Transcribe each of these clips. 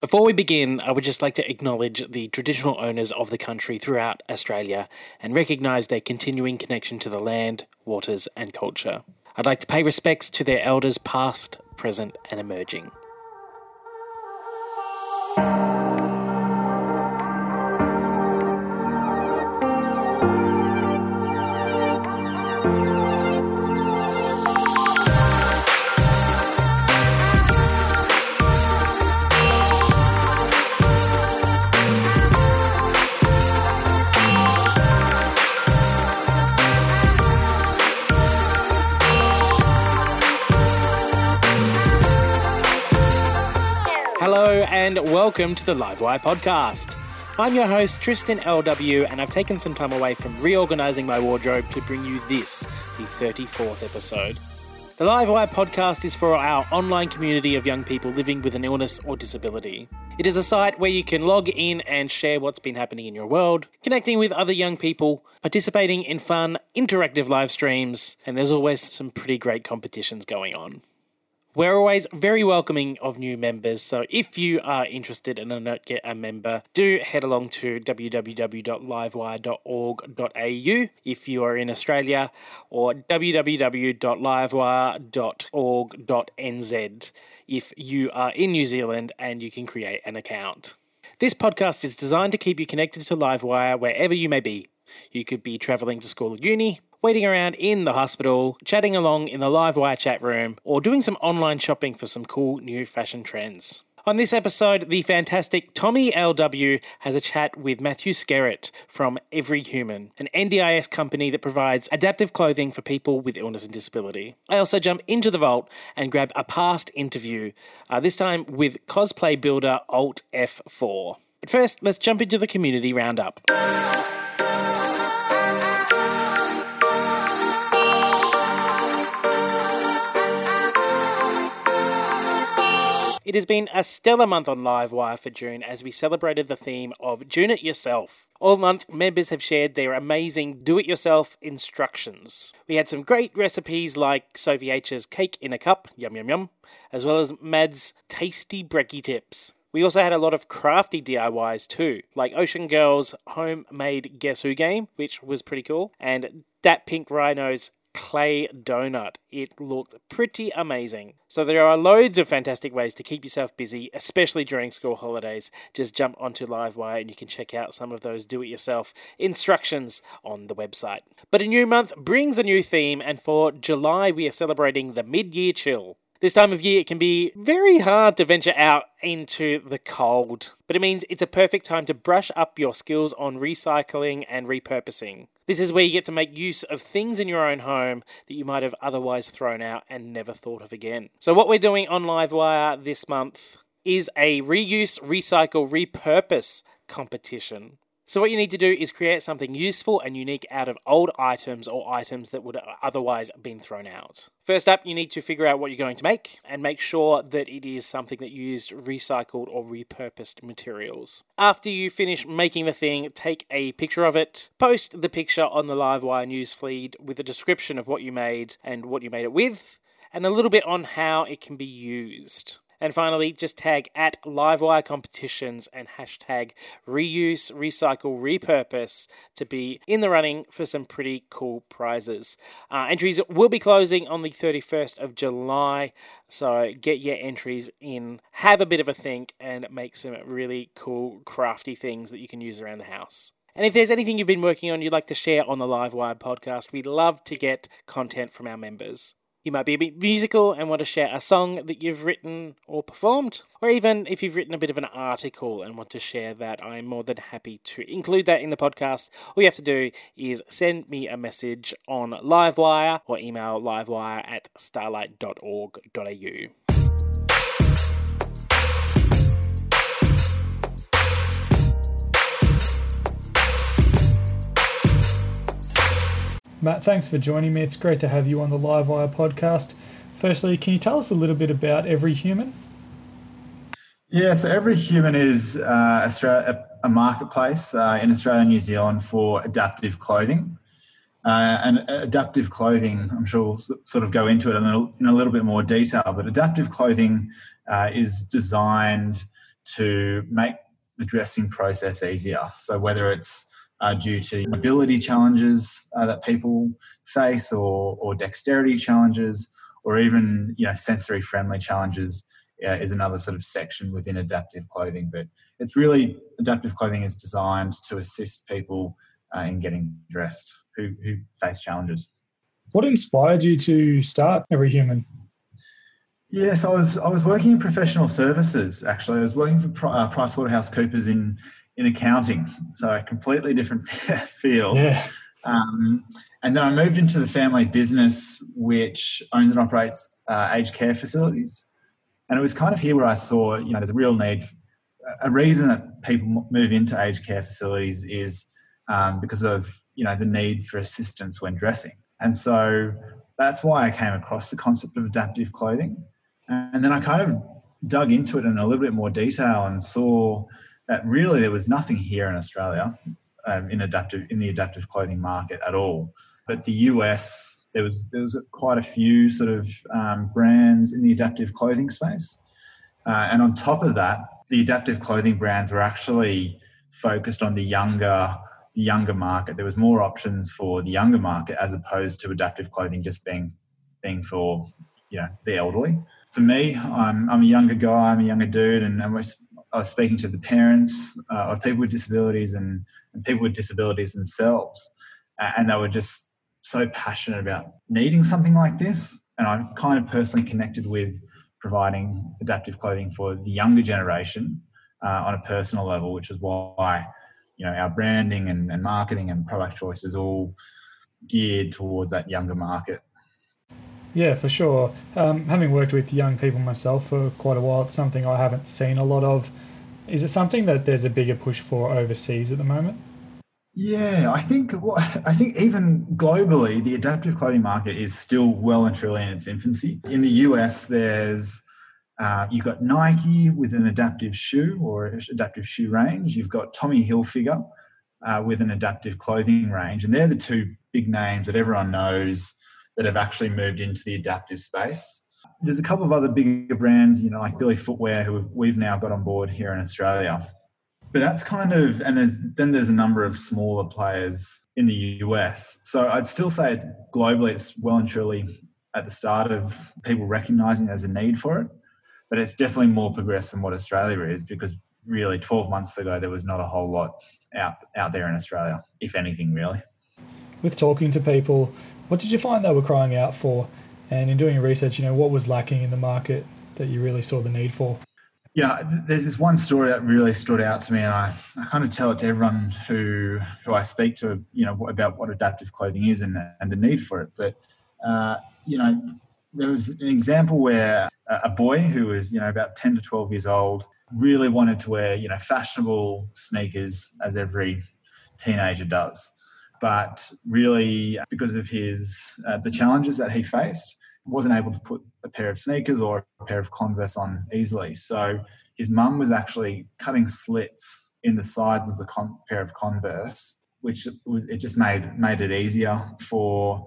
Before we begin, I would just like to acknowledge the traditional owners of the country throughout Australia and recognise their continuing connection to the land, waters and culture. I'd like to pay respects to their elders past, present and emerging. And welcome to the Livewire Podcast. I'm your host, Tristan LW, and I've taken some time away from reorganising my wardrobe to bring you this, the 34th episode. The Livewire Podcast is for our online community of young people living with an illness or disability. It is a site where you can log in and share what's been happening in your world, connecting with other young people, participating in fun, interactive live streams, and there's always some pretty great competitions going on. We're always very welcoming of new members, so if you are interested and are not yet a member, do head along to www.livewire.org.au if you are in Australia, or www.livewire.org.nz if you are in New Zealand and you can create an account. This podcast is designed to keep you connected to Livewire wherever you may be. You could be travelling to school or uni, waiting around in the hospital, chatting along in the Livewire chat room, or doing some online shopping for some cool new fashion trends. On this episode, the fantastic Tommy LW has a chat with Matthew Skerritt from Every Human, an NDIS company that provides adaptive clothing for people with illness and disability. I also jump into the vault and grab a past interview, this time with cosplay builder Alt F4. But first, let's jump into the community roundup. It has been a stellar month on Livewire for June as we celebrated the theme of June It Yourself. All month, members have shared their amazing do-it-yourself instructions. We had some great recipes like Sophie H's cake in a cup, yum yum yum, as well as Mad's tasty brekkie tips. We also had a lot of crafty DIYs too, like Ocean Girl's homemade Guess Who game, which was pretty cool, and Dat Pink Rhino's clay donut. It looked pretty amazing. So there are loads of fantastic ways to keep yourself busy, especially during school holidays. Just jump onto Livewire and you can check out some of those do-it-yourself instructions on the website. But a new month brings a new theme, and for July we are celebrating the mid-year chill. This time of year it can be very hard to venture out into the cold, but it means it's a perfect time to brush up your skills on recycling and repurposing. This is where you get to make use of things in your own home that you might have otherwise thrown out and never thought of again. So what we're doing on Livewire this month is a reuse, recycle, repurpose competition. So what you need to do is create something useful and unique out of old items or items that would have otherwise been thrown out. First up, you need to figure out what you're going to make and make sure that it is something that used recycled or repurposed materials. After you finish making the thing, take a picture of it, post the picture on the Livewire newsfeed with a description of what you made and what you made it with, and a little bit on how it can be used. And finally, just tag at Livewire Competitions and hashtag reuse, recycle, repurpose to be in the running for some pretty cool prizes. Entries will be closing on the 31st of July, so get your entries in, have a bit of a think, and make some really cool crafty things that you can use around the house. And if there's anything you've been working on you'd like to share on the Livewire podcast, we'd love to get content from our members. You might be a bit musical and want to share a song that you've written or performed, or even if you've written a bit of an article and want to share that, I'm more than happy to include that in the podcast. All you have to do is send me a message on Livewire or email livewire@starlight.org.au. Matt, thanks for joining me. It's great to have you on the Livewire podcast. Firstly, can you tell us a little bit about Every Human? Yeah, so Every Human is a marketplace in Australia and New Zealand for adaptive clothing. And adaptive clothing, I'm sure we'll sort of go into it in a little bit more detail, but adaptive clothing is designed to make the dressing process easier. So whether it's due to mobility challenges that people face, or dexterity challenges, or even, you know, sensory friendly challenges, is another sort of section within adaptive clothing. But it's really, adaptive clothing is designed to assist people in getting dressed who face challenges. What inspired you to start Every Human? Yes, I was working in professional services, actually. I was working for PricewaterhouseCoopers in accounting, so a completely different field. Yeah. And then I moved into the family business, which owns and operates aged care facilities. And it was kind of here where I saw, you know, there's a real need. A reason that people move into aged care facilities is because of, you know, the need for assistance when dressing. And so that's why I came across the concept of adaptive clothing. And then I kind of dug into it in a little bit more detail and saw that really there was nothing here in Australia in the adaptive clothing market at all. But the US, there was quite a few sort of brands in the adaptive clothing space. And on top of that, the adaptive clothing brands were actually focused on the younger market. There was more options for the younger market as opposed to adaptive clothing just being for, you know, the elderly. For me, I'm a younger guy, I'm a younger dude, and I was speaking to the parents of people with disabilities and people with disabilities themselves, and they were just so passionate about needing something like this. And I kind of personally connected with providing adaptive clothing for the younger generation on a personal level, which is why, you know, our branding and marketing and product choice is all geared towards that younger market. Yeah, for sure. Having worked with young people myself for quite a while, it's something I haven't seen a lot of. Is it something that there's a bigger push for overseas at the moment? Yeah, I think even globally, the adaptive clothing market is still well and truly in its infancy. In the US, there's you've got Nike with an adaptive shoe or adaptive shoe range. You've got Tommy Hilfiger with an adaptive clothing range. And they're the two big names that everyone knows that have actually moved into the adaptive space. There's a couple of other bigger brands, you know, like Billy Footwear, who we've now got on board here in Australia. But that's kind of, and there's a number of smaller players in the US. So I'd still say globally it's well and truly at the start of people recognising there's a need for it. But it's definitely more progressed than what Australia is, because really 12 months ago there was not a whole lot out there in Australia, if anything, really. With talking to people, what did you find they were crying out for? And in doing research, you know, what was lacking in the market that you really saw the need for? Yeah, there's this one story that really stood out to me, and I kind of tell it to everyone who I speak to, you know, about what adaptive clothing is and the need for it. But, you know, there was an example where a boy who was, you know, about 10 to 12 years old really wanted to wear, you know, fashionable sneakers, as every teenager does. But really, because of his the challenges that he faced, wasn't able to put a pair of sneakers or a pair of Converse on easily. So his mum was actually cutting slits in the sides of the pair of Converse, which it just made it easier for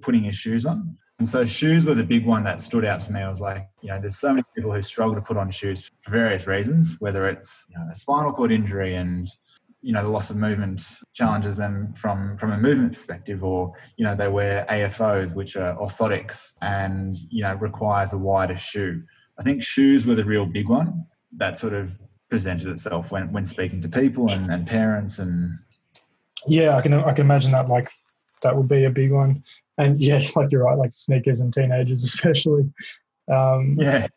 putting his shoes on. And so shoes were the big one that stood out to me. I was like, you know, there's so many people who struggle to put on shoes for various reasons, whether it's, you know, a spinal cord injury and, you know, the loss of movement challenges them from a movement perspective, or, you know, they wear AFOs, which are orthotics, and, you know, requires a wider shoe. I think shoes were the real big one that sort of presented itself when speaking to people and parents. And yeah, I can imagine that, like, that would be a big one. And yeah, like you're right, like sneakers and teenagers especially. Yeah. I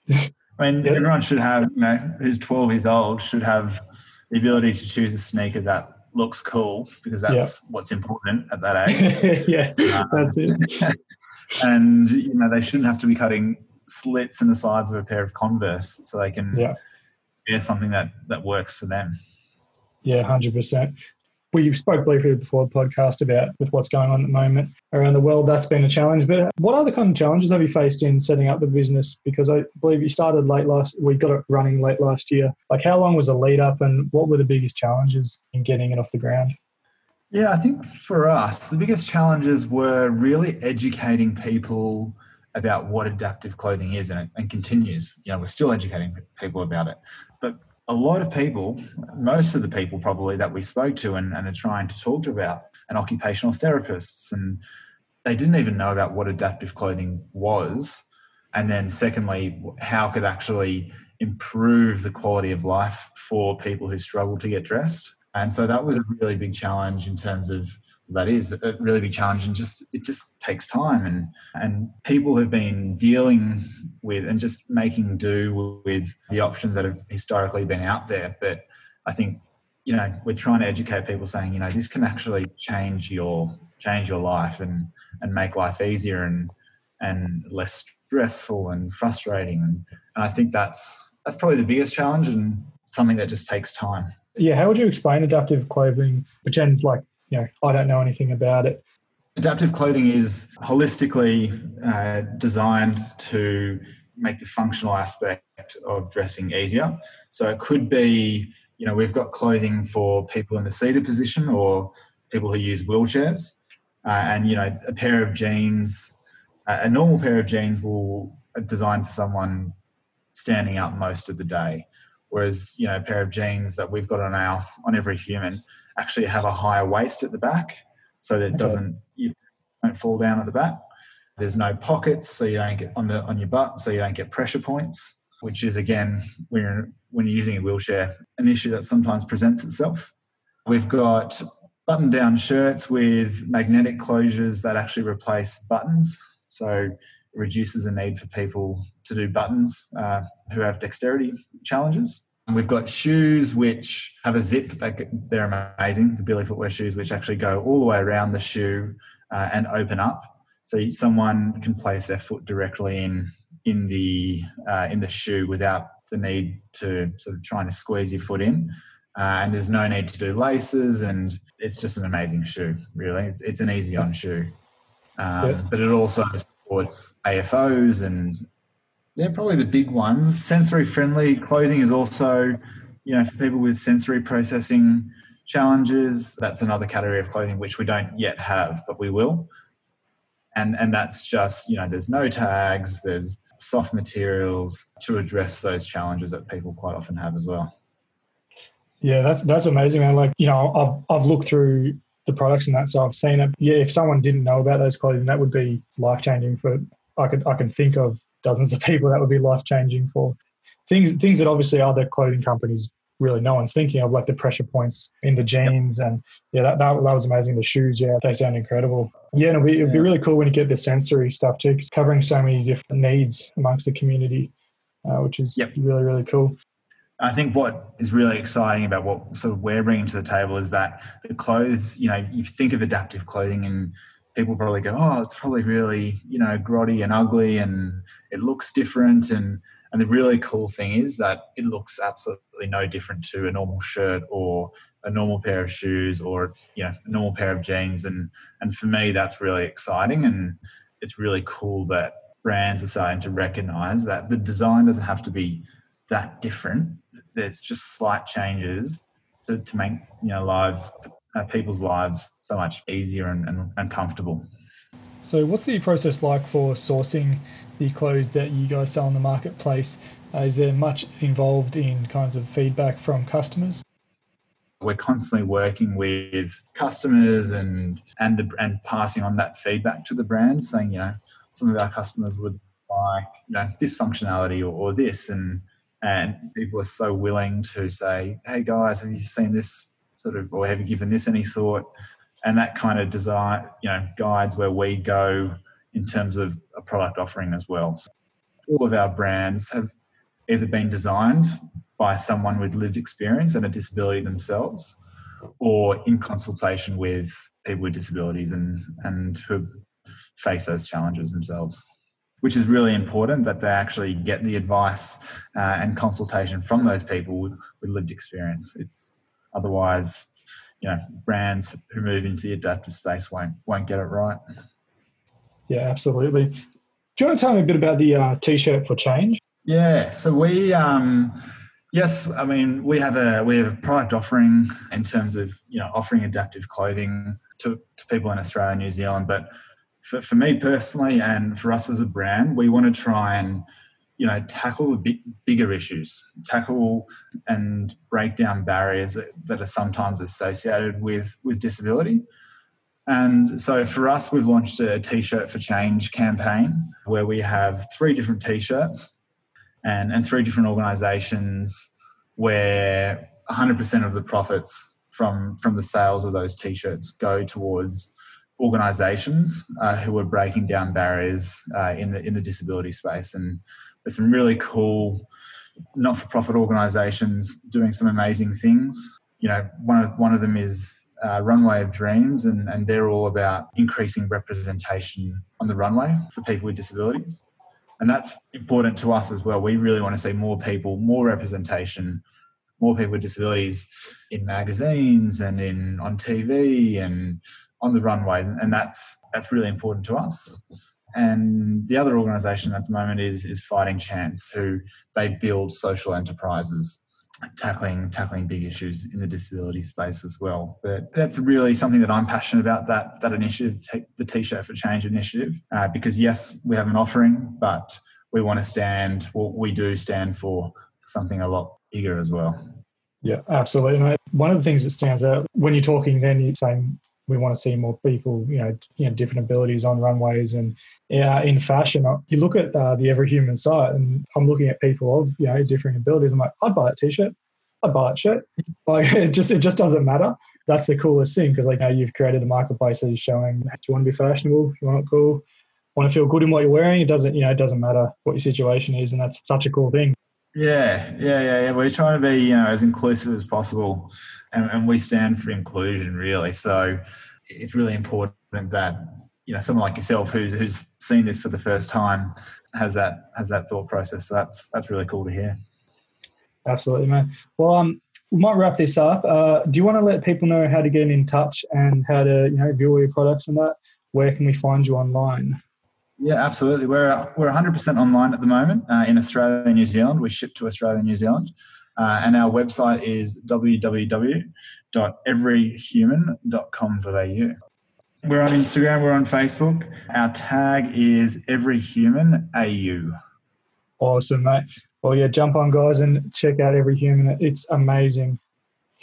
mean, everyone should have, you know, who's 12 years old should have the ability to choose a sneaker that looks cool, because that's what's important at that age. Yeah, that's it. And, you know, they shouldn't have to be cutting slits in the sides of a pair of Converse, so they can wear something that works for them. Yeah, 100%. We spoke briefly before the podcast about with what's going on at the moment around the world. That's been a challenge. But what other kind of challenges have you faced in setting up the business? Because I believe you started we got it running late last year. Like, how long was the lead up, and what were the biggest challenges in getting it off the ground? Yeah, I think for us, the biggest challenges were really educating people about what adaptive clothing is, and continues. You know, we're still educating people about it. But a lot of people, most of the people probably that we spoke to and are trying to talk to about, and occupational therapists, and they didn't even know about what adaptive clothing was. And then secondly, how it could actually improve the quality of life for people who struggle to get dressed. And so that was a really big challenge in terms of, that is a really big challenge, and just it just takes time, and people have been dealing with and just making do with the options that have historically been out there. But I think, you know, we're trying to educate people saying, you know, this can actually change your life and make life easier and less stressful and frustrating. And I think that's probably the biggest challenge, and something that just takes time. Yeah, how would you explain adaptive clothing? Pretend like, you know, I don't know anything about it. Adaptive clothing is holistically designed to make the functional aspect of dressing easier. So it could be, you know, we've got clothing for people in the seated position or people who use wheelchairs. And, you know, a pair of jeans, a normal pair of jeans are designed for someone standing up most of the day. Whereas, you know, a pair of jeans that we've got on Every Human actually have a higher waist at the back, so that you don't fall down at the back. There's no pockets, so you don't get on your butt, so you don't get pressure points, which is again when you're using a wheelchair, an issue that sometimes presents itself. We've got button-down shirts with magnetic closures that actually replace buttons, so reduces the need for people to do buttons who have dexterity challenges. And we've got shoes which have a zip. They're amazing, the Billy Footwear shoes, which actually go all the way around the shoe and open up. So someone can place their foot directly in the shoe without the need to sort of trying to squeeze your foot in. And there's no need to do laces, and it's just an amazing shoe, really. It's an easy-on shoe. But it also supports AFOs and they're probably the big ones. Sensory-friendly clothing is also, you know, for people with sensory processing challenges. That's another category of clothing which we don't yet have, but we will. And that's just, you know, there's no tags, there's soft materials to address those challenges that people quite often have as well. Yeah, that's amazing, man. Like, you know, I've looked through the products and that, so I've seen it. Yeah, if someone didn't know about those clothing, that would be life-changing for, I can think of dozens of people that would be life-changing for. Things that obviously other clothing companies really no one's thinking of, like the pressure points in the jeans. Yep. And yeah, that was amazing. The shoes, yeah, they sound incredible. Yeah, and it'd be really cool when you get the sensory stuff too, 'cause covering so many different needs amongst the community, which is really, really cool. I think what is really exciting about what sort of we're bringing to the table is that the clothes, you know, you think of adaptive clothing and people probably go, oh, it's probably really, you know, grotty and ugly and it looks different. And the really cool thing is that it looks absolutely no different to a normal shirt or a normal pair of shoes or, you know, a normal pair of jeans. And for me, that's really exciting. And it's really cool that brands are starting to recognise that the design doesn't have to be that different. There's just slight changes to make, you know, people's lives so much easier and comfortable. So what's the process like for sourcing the clothes that you guys sell on the marketplace? Is there much involved in kinds of feedback from customers? We're constantly working with customers and passing on that feedback to the brand, saying, you know, some of our customers would like, you know, this functionality or this. And people are so willing to say, hey guys, have you seen this sort of, or have you given this any thought? And that kind of design, you know, guides where we go in terms of a product offering as well. So all of our brands have either been designed by someone with lived experience and a disability themselves, or in consultation with people with disabilities and who've faced those challenges themselves, which is really important that they actually get the advice and consultation from those people with lived experience. It's otherwise, you know, brands who move into the adaptive space won't get it right. Yeah, absolutely. Do you want to tell me a bit about the T-shirt for change? Yeah, so we, yes, I mean, we have a product offering in terms of, you know, offering adaptive clothing to people in Australia and New Zealand, but for me personally and for us as a brand, we want to try and you know, tackle the bigger issues, tackle and break down barriers that are sometimes associated with disability. And so for us, we've launched a T-shirt for Change campaign where we have three different T-shirts and three different organisations where 100% of the profits from the sales of those T-shirts go towards organisations who are breaking down barriers in the disability space. And there's some really cool not-for-profit organisations doing some amazing things. You know, one of them is Runway of Dreams, and they're all about increasing representation on the runway for people with disabilities. And that's important to us as well. We really want to see more people, more representation, more people with disabilities in magazines and on TV and on the runway. And that's really important to us. And the other organisation at the moment is Fighting Chance, who they build social enterprises tackling big issues in the disability space as well. But that's really something that I'm passionate about, that initiative, the T-shirt for Change initiative, because yes, we have an offering, but we want to stand for something a lot bigger as well. Yeah, absolutely. And one of the things that stands out when you're talking, then you're saying we want to see more people, you know, different abilities on runways and in fashion. You look at the Every Human site, and I'm looking at people of, you know, different abilities. I'm like, I'd buy that T-shirt, I'd buy that shirt. Like, it just doesn't matter. That's the coolest thing, because, like, you know, you've created a marketplace that is showing, do you want to be fashionable? Do you want to look cool? Want to feel good in what you're wearing? It doesn't matter what your situation is, and that's such a cool thing. Yeah. We're trying to be, you know, as inclusive as possible, and we stand for inclusion, really. So it's really important that, you know, someone like yourself who's seen this for the first time has that thought process. So that's really cool to hear. Absolutely, man. Well, we might wrap this up. Do you want to let people know how to get in touch and how to, you know, view all your products and that? Where can we find you online? Yeah, absolutely. We're 100% online at the moment in Australia and New Zealand. We ship to Australia and New Zealand. And our website is www.everyhuman.com.au. We're on Instagram. We're on Facebook. Our tag is EveryHumanAU. Awesome, mate. Well, yeah, jump on, guys, and check out Every Human. It's amazing.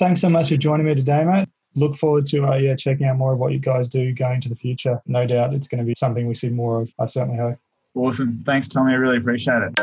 Thanks so much for joining me today, mate. Look forward to checking out more of what you guys do going to the future. No doubt it's going to be something we see more of, I certainly hope. Awesome. Thanks, Tommy. I really appreciate it.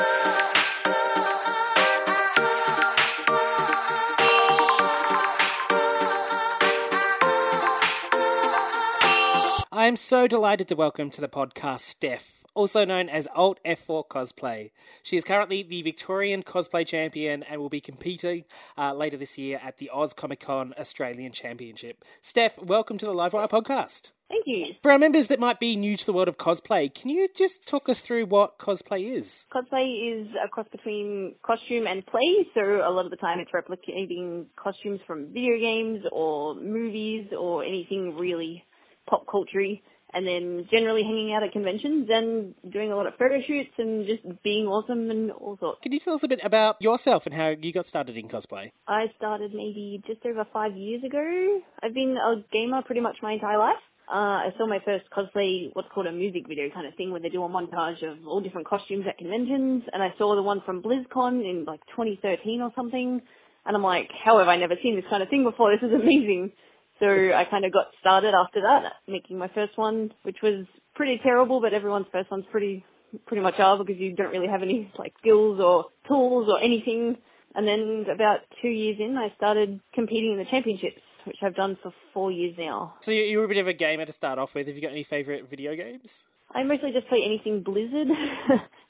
I'm so delighted to welcome to the podcast Steph, also known as Alt F4Cosplay. She is currently the Victorian Cosplay Champion and will be competing later this year at the Oz Comic Con Australian Championship. Steph, welcome to the Livewire Podcast. Thank you. For our members that might be new to the world of cosplay, can you just talk us through what cosplay is? Cosplay is a cross between costume and play, so a lot of the time it's replicating costumes from video games or movies or anything really pop culture-y, and then generally hanging out at conventions and doing a lot of photo shoots and just being awesome and all sorts. Can you tell us a bit about yourself and how you got started in cosplay? I started maybe just over 5 years ago. I've been a gamer pretty much my entire life. I saw my first cosplay, what's called a music video kind of thing, where they do a montage of all different costumes at conventions, and I saw the one from BlizzCon in like 2013 or something, and I'm like, how have I never seen this kind of thing before? This is amazing. So I kind of got started after that, making my first one, which was pretty terrible, but everyone's first one's pretty much are, because you don't really have any like skills or tools or anything. And then about 2 years in, I started competing in the championships, which I've done for 4 years now. So you were a bit of a gamer to start off with. Have you got any favourite video games? I mostly just play anything Blizzard.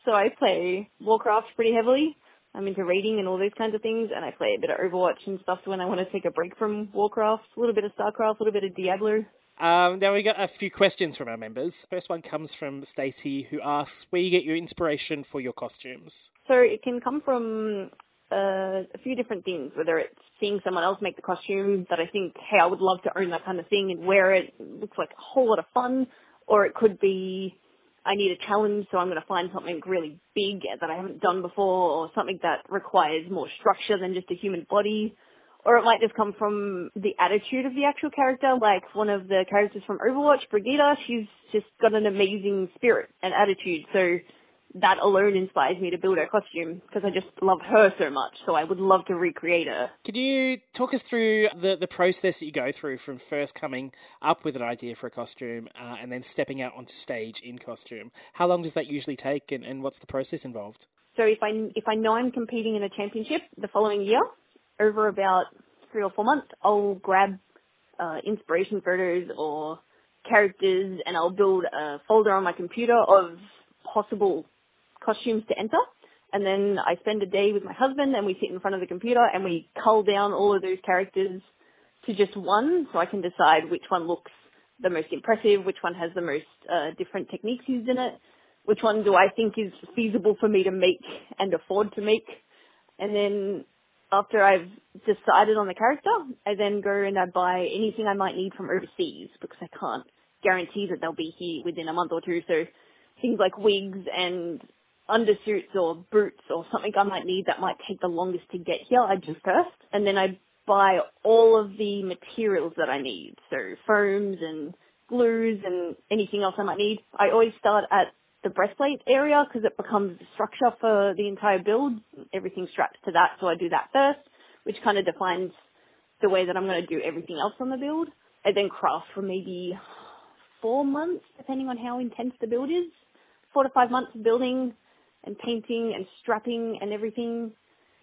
So I play Warcraft pretty heavily. I'm into reading and all those kinds of things, and I play a bit of Overwatch and stuff when I want to take a break from Warcraft, a little bit of Starcraft, a little bit of Diablo. Now we got a few questions from our members. First one comes from Stacey, who asks, where you get your inspiration for your costumes? So it can come from a few different things, whether it's seeing someone else make the costume that I think, hey, I would love to own that kind of thing and wear it. It looks like a whole lot of fun, or it could be I need a challenge, so I'm going to find something really big that I haven't done before, or something that requires more structure than just a human body. Or it might just come from the attitude of the actual character, like one of the characters from Overwatch, Brigitte. She's just got an amazing spirit and attitude, so that alone inspires me to build her costume because I just love her so much. So I would love to recreate her. Could you talk us through the process that you go through from first coming up with an idea for a costume and then stepping out onto stage in costume? How long does that usually take and what's the process involved? So if I know I'm competing in a championship the following year, over about 3 or 4 months, I'll grab inspiration photos or characters and I'll build a folder on my computer of possible costumes to enter, and then I spend a day with my husband and we sit in front of the computer and we cull down all of those characters to just one, so I can decide which one looks the most impressive, which one has the most different techniques used in it, which one do I think is feasible for me to make and afford to make. And then after I've decided on the character, I then go and I buy anything I might need from overseas because I can't guarantee that they'll be here within a month or two, so things like wigs and undersuits or boots or something I might need that might take the longest to get here, I do first. And then I buy all of the materials that I need, so foams and glues and anything else I might need. I always start at the breastplate area because it becomes the structure for the entire build. Everything straps to that, so I do that first, which kind of defines the way that I'm going to do everything else on the build. I then craft for maybe 4 months, depending on how intense the build is. 4 to 5 months of building and painting and strapping and everything.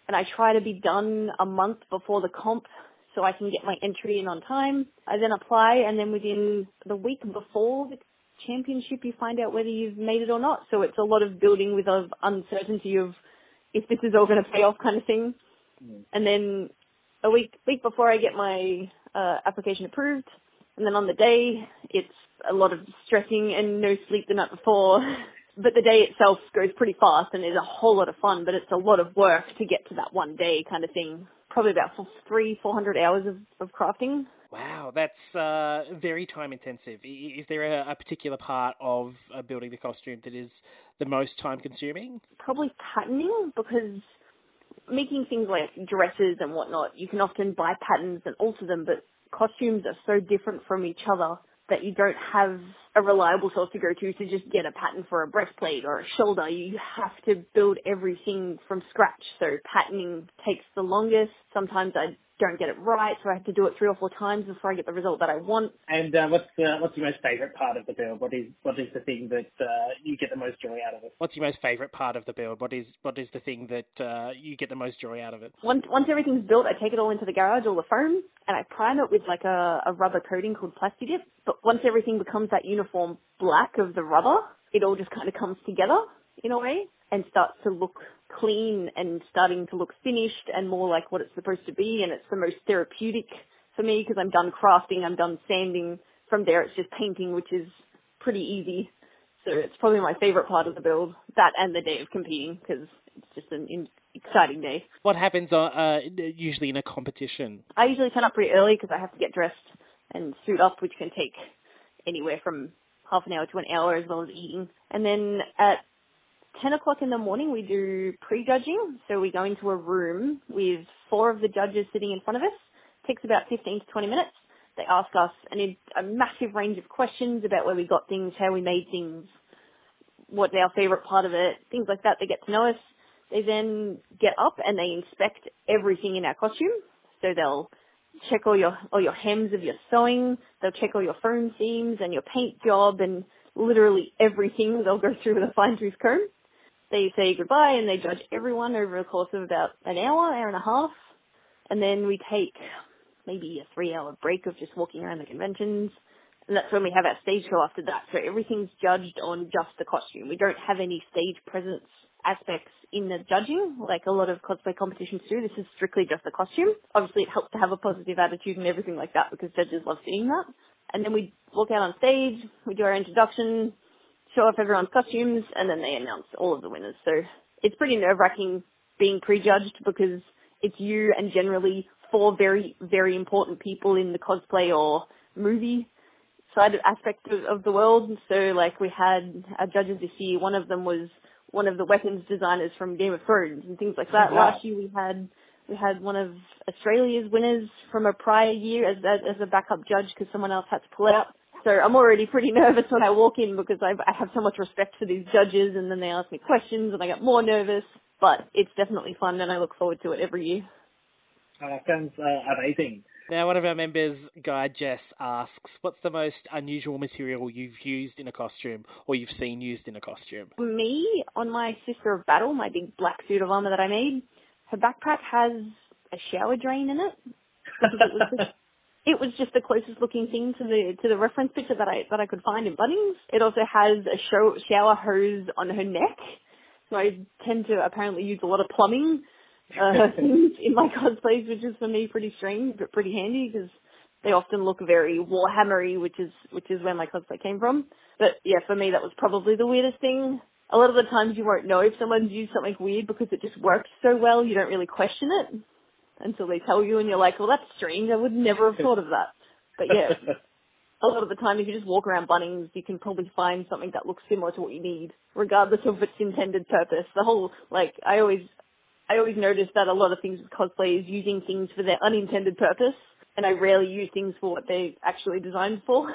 And I try to be done a month before the comp so I can get my entry in on time. I then apply, and then within the week before the championship, you find out whether you've made it or not. So it's a lot of building with of uncertainty of if this is all going to pay off kind of thing. And then a week before I get my application approved. And then on the day, it's a lot of stressing and no sleep the night before. But the day itself goes pretty fast and is a whole lot of fun, but it's a lot of work to get to that one day kind of thing. Probably about 400 hours of crafting. Wow, that's very time intensive. Is there a particular part of building the costume that is the most time consuming? Probably patterning, because making things like dresses and whatnot, you can often buy patterns and alter them, but costumes are so different from each other that you don't have a reliable source to go to just get a pattern for a breastplate or a shoulder. You have to build everything from scratch. So patterning takes the longest. Sometimes I don't get it right, so I have to do it 3 or 4 times before I get the result that I want. And what's your most favourite part of the build? What is the thing that you get the most joy out of it? What's your most favourite part of the build? What is the thing that you get the most joy out of it? Once everything's built, I take it all into the garage, all the foam, and I prime it with like a rubber coating called PlastiDip. But once everything becomes that uniform black of the rubber, it all just kind of comes together in a way and starts to look clean and starting to look finished and more like what it's supposed to be. And it's the most therapeutic for me because I'm done crafting, I'm done sanding. From there, it's just painting, which is pretty easy. So it's probably my favorite part of the build, that and the day of competing, because it's just an exciting day. What happens usually in a competition? I usually turn up pretty early because I have to get dressed and suit up, which can take anywhere from half an hour to an hour, as well as eating. And then at 10 o'clock in the morning, we do pre-judging. So we go into a room with 4 of the judges sitting in front of us. It takes about 15 to 20 minutes. They ask us a massive range of questions about where we got things, how we made things, what's our favourite part of it, things like that. They get to know us. They then get up and they inspect everything in our costume. So they'll check all your hems of your sewing. They'll check all your foam seams and your paint job and literally everything. They'll go through with a fine-tooth comb. They say goodbye and they judge everyone over a course of about an hour, hour and a half. And then we take maybe a 3-hour break of just walking around the conventions. And that's when we have our stage show after that. So everything's judged on just the costume. We don't have any stage presence aspects in the judging, like a lot of cosplay competitions do. This is strictly just the costume. Obviously, it helps to have a positive attitude and everything like that because judges love seeing that. And then we walk out on stage, we do our introduction, show off everyone's costumes, and then they announce all of the winners. So it's pretty nerve-wracking being prejudged because it's you and generally 4 very, very important people in the cosplay or movie side aspect of the world. So, like, we had our judges this year. One of them was one of the weapons designers from Game of Thrones and things like that. Wow. Last year we had one of Australia's winners from a prior year as a backup judge because someone else had to pull out. so I'm already pretty nervous when I walk in because I have so much respect for these judges, and then they ask me questions and I get more nervous, but it's definitely fun and I look forward to it every year. Sounds amazing. Now, one of our members, Guy Jess, asks, what's the most unusual material you've used in a costume or you've seen used in a costume? For me, on my Sister of Battle, my big black suit of armour that I made, her backpack has a shower drain in it. It was just the closest looking thing to the reference picture that I could find in Bunnings. It also has a shower hose on her neck, so I tend to apparently use a lot of plumbing in my cosplays, which is for me pretty strange but pretty handy because they often look very Warhammery, which is where my cosplay came from. But yeah, for me that was probably the weirdest thing. A lot of the times you won't know if someone's used something weird because it just works so well, you don't really question it until they tell you and you're like, well, that's strange, I would never have thought of that. But yeah, a lot of the time if you just walk around Bunnings, you can probably find something that looks similar to what you need, regardless of its intended purpose. The whole, like, I always notice that a lot of things with cosplay is using things for their unintended purpose, and I rarely use things for what they're actually designed for.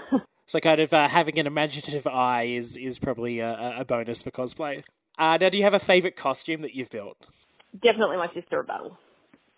So kind of having an imaginative eye is probably a bonus for cosplay. Now, do you have a favourite costume that you've built? Definitely my Sister of Battle.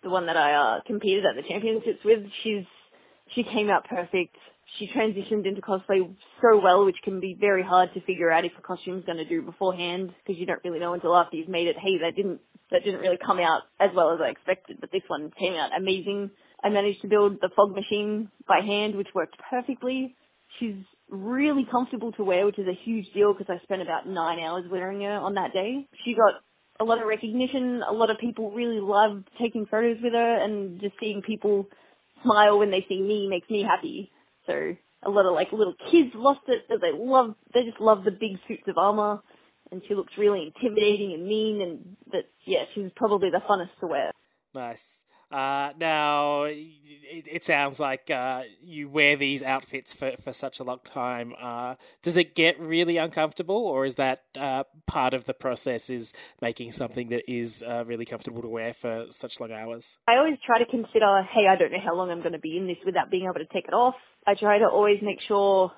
The one that I competed at the championships with, she came out perfect. She transitioned into cosplay so well, which can be very hard to figure out if a costume's going to do beforehand, because you don't really know until after you've made it, hey, that didn't really come out as well as I expected, but this one came out amazing. I managed to build the fog machine by hand, which worked perfectly. She's really comfortable to wear, which is a huge deal, because I spent about 9 hours wearing her on that day. She got a lot of recognition. A lot of people really love taking photos with her, and just seeing people smile when they see me makes me happy. So a lot of like little kids lost it because they just love the big suits of armor, and she looks really intimidating and mean, and that, yeah, she's probably the funnest to wear. Nice. Now, it sounds like you wear these outfits for such a long time. Does it get really uncomfortable, or is that part of the process, is making something that is really comfortable to wear for such long hours? I always try to consider, hey, I don't know how long I'm going to be in this without being able to take it off. I try to always make sure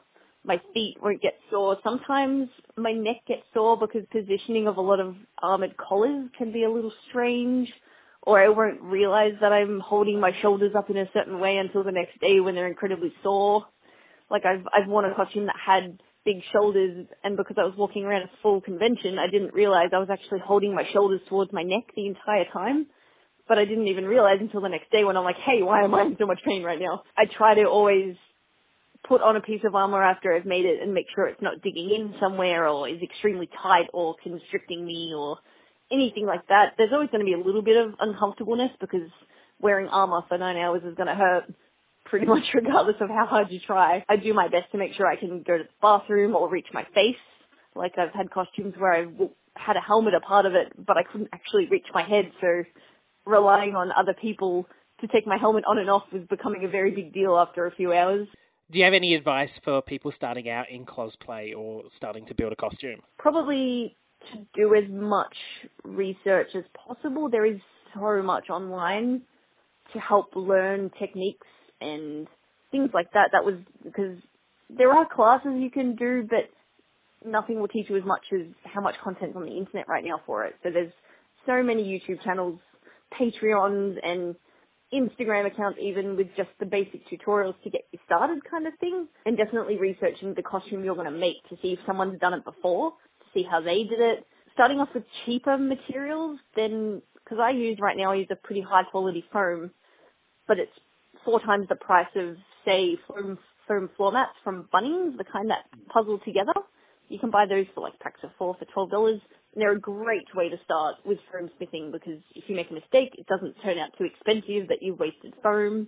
my feet won't get sore. Sometimes my neck gets sore because positioning of a lot of armoured collars can be a little strange, or I won't realize that I'm holding my shoulders up in a certain way until the next day when they're incredibly sore. Like, I've worn a costume that had big shoulders, and because I was walking around a full convention, I didn't realize I was actually holding my shoulders towards my neck the entire time. But I didn't even realize until the next day when I'm like, hey, why am I in so much pain right now? I try to always put on a piece of armor after I've made it and make sure it's not digging in somewhere or is extremely tight or constricting me or anything like that. There's always going to be a little bit of uncomfortableness because wearing armor for 9 hours is going to hurt pretty much regardless of how hard you try. I do my best to make sure I can go to the bathroom or reach my face. Like, I've had costumes where I've had a helmet, a part of it, but I couldn't actually reach my head, so relying on other people to take my helmet on and off was becoming a very big deal after a few hours. Do you have any advice for people starting out in cosplay or starting to build a costume? Probably to do as much research as possible. There is so much online to help learn techniques and things like that. That was because there are classes you can do, but nothing will teach you as much as how much content's on the internet right now for it. So there's so many YouTube channels, Patreons, and Instagram accounts even, with just the basic tutorials to get you started kind of thing. And definitely researching the costume you're going to make to see if someone's done it before, see how they did it. Starting off with cheaper materials, then, because I use a pretty high quality foam, but it's 4 times the price of, say, foam floor mats from Bunnings, the kind that puzzle together. You can buy those for like packs of 4 for $12. And they're a great way to start with foam smithing, because if you make a mistake, it doesn't turn out too expensive that you've wasted foam.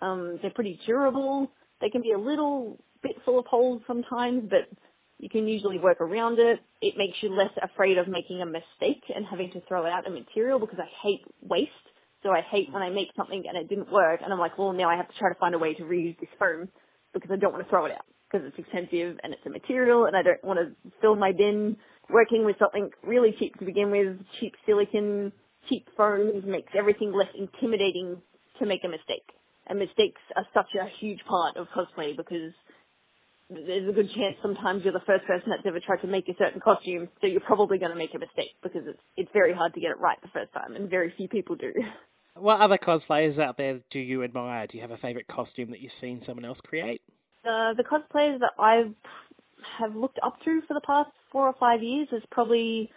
They're pretty durable. They can be a little bit full of holes sometimes, but you can usually work around it. It makes you less afraid of making a mistake and having to throw out a material, because I hate waste. So I hate when I make something and it didn't work and I'm like, well, now I have to try to find a way to reuse this foam because I don't want to throw it out because it's expensive and it's a material and I don't want to fill my bin. Working with something really cheap to begin with, cheap silicon, cheap foams, makes everything less intimidating to make a mistake. And mistakes are such a huge part of cosplay because there's a good chance sometimes you're the first person that's ever tried to make a certain costume, so you're probably going to make a mistake because it's very hard to get it right the first time, and very few people do. What other cosplayers out there do you admire? Do you have a favourite costume that you've seen someone else create? The cosplayers that I have looked up to for the past 4 or 5 years is probably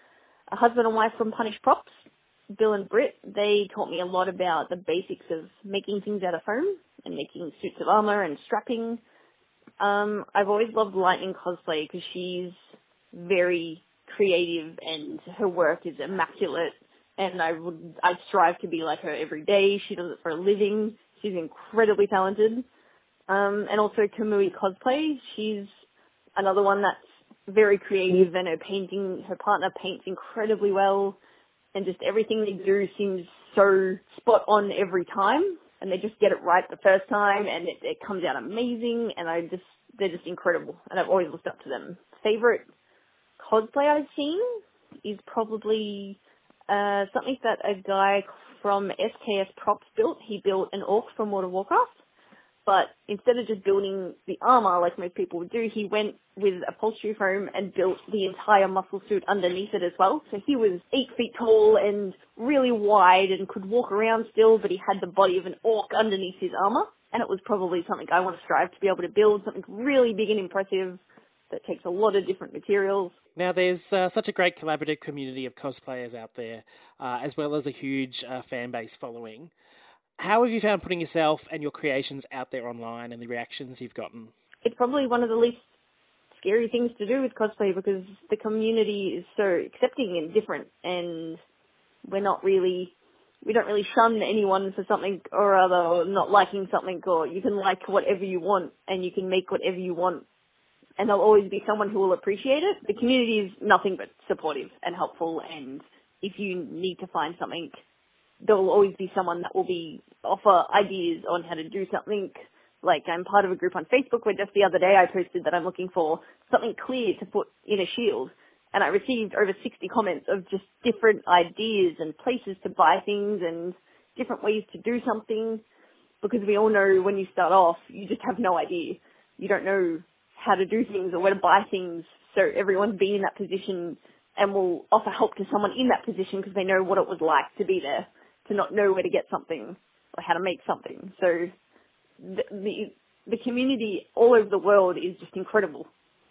a husband and wife from Punished Props, Bill and Britt. They taught me a lot about the basics of making things out of foam and making suits of armour and strapping. I've always loved Lightning Cosplay because she's very creative and her work is immaculate, and I strive to be like her every day. She does it for a living. She's incredibly talented. And also Kamui Cosplay. She's another one that's very creative, and her partner paints incredibly well, and just everything they do seems so spot on every time. And they just get it right the first time, and it comes out amazing, and they're just incredible, and I've always looked up to them. Favorite cosplay I've seen is probably something that a guy from SKS Props built. He built an orc from World of Warcraft, but instead of just building the armor like most people would do, he went with upholstery foam and built the entire muscle suit underneath it as well. So he was 8 feet tall and really wide and could walk around still, but he had the body of an orc underneath his armor. And it was probably something I want to strive to be able to build, something really big and impressive that takes a lot of different materials. Now, there's such a great collaborative community of cosplayers out there, as well as a huge fan base following. How have you found putting yourself and your creations out there online and the reactions you've gotten? It's probably one of the least scary things to do with cosplay because the community is so accepting and different, and we don't really shun anyone for something or other, or not liking something, or you can like whatever you want and you can make whatever you want, and there'll always be someone who will appreciate it. The community is nothing but supportive and helpful, and if you need to find something, there will always be someone that will offer ideas on how to do something. Like, I'm part of a group on Facebook where just the other day I posted that I'm looking for something clear to put in a shield, and I received over 60 comments of just different ideas and places to buy things and different ways to do something, because we all know when you start off, you just have no idea. You don't know how to do things or where to buy things, so everyone's been in that position and will offer help to someone in that position because they know what it was like to be there, to not know where to get something or how to make something. So the community all over the world is just incredible.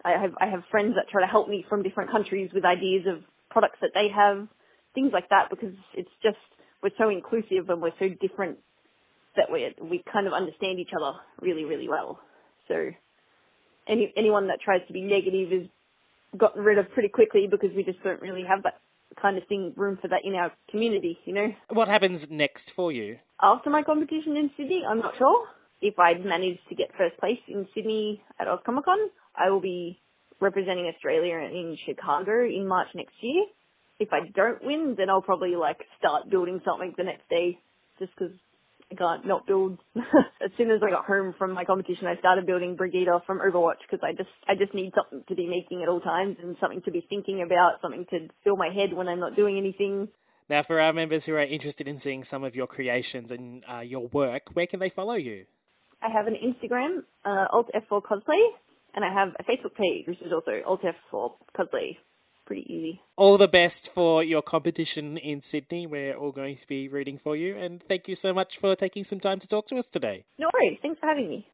I have friends that try to help me from different countries with ideas of products that they have, things like that, because it's just, we're so inclusive and we're so different that we kind of understand each other really, really well. So anyone that tries to be negative is gotten rid of pretty quickly because we just don't really have that kind of thing, room for that in our community, you know. What happens next for you? After my competition in Sydney, I'm not sure. If I manage to get first place in Sydney at Oz Comic Con, I will be representing Australia in Chicago in March next year. If I don't win, then I'll probably start building something the next day, just because I can't not build. As soon as I got home from my competition, I started building Brigitte from Overwatch because I just need something to be making at all times and something to be thinking about, something to fill my head when I'm not doing anything. Now, for our members who are interested in seeing some of your creations and your work, where can they follow you? I have an Instagram, AltF4Cosplay, and I have a Facebook page, which is also AltF4Cosplay. Pretty easy. All the best for your competition in Sydney. We're all going to be rooting for you. And thank you so much for taking some time to talk to us today. No worries. Thanks for having me.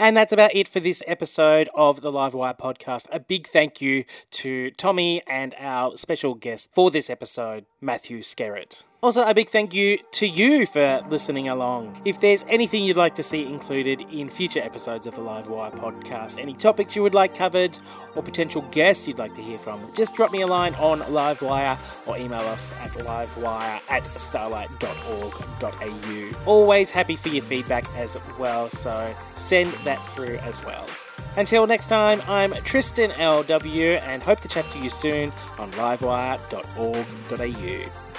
And that's about it for this episode of the Livewire Podcast. A big thank you to Tommy and our special guest for this episode, Matthew Skerritt. Also, a big thank you to you for listening along. If there's anything you'd like to see included in future episodes of the Livewire Podcast, any topics you would like covered, or potential guests you'd like to hear from, just drop me a line on Livewire or email us at livewire@starlight.org.au. Always happy for your feedback as well, so send that through as well. Until next time, I'm Tristan LW and hope to chat to you soon on livewire.org.au.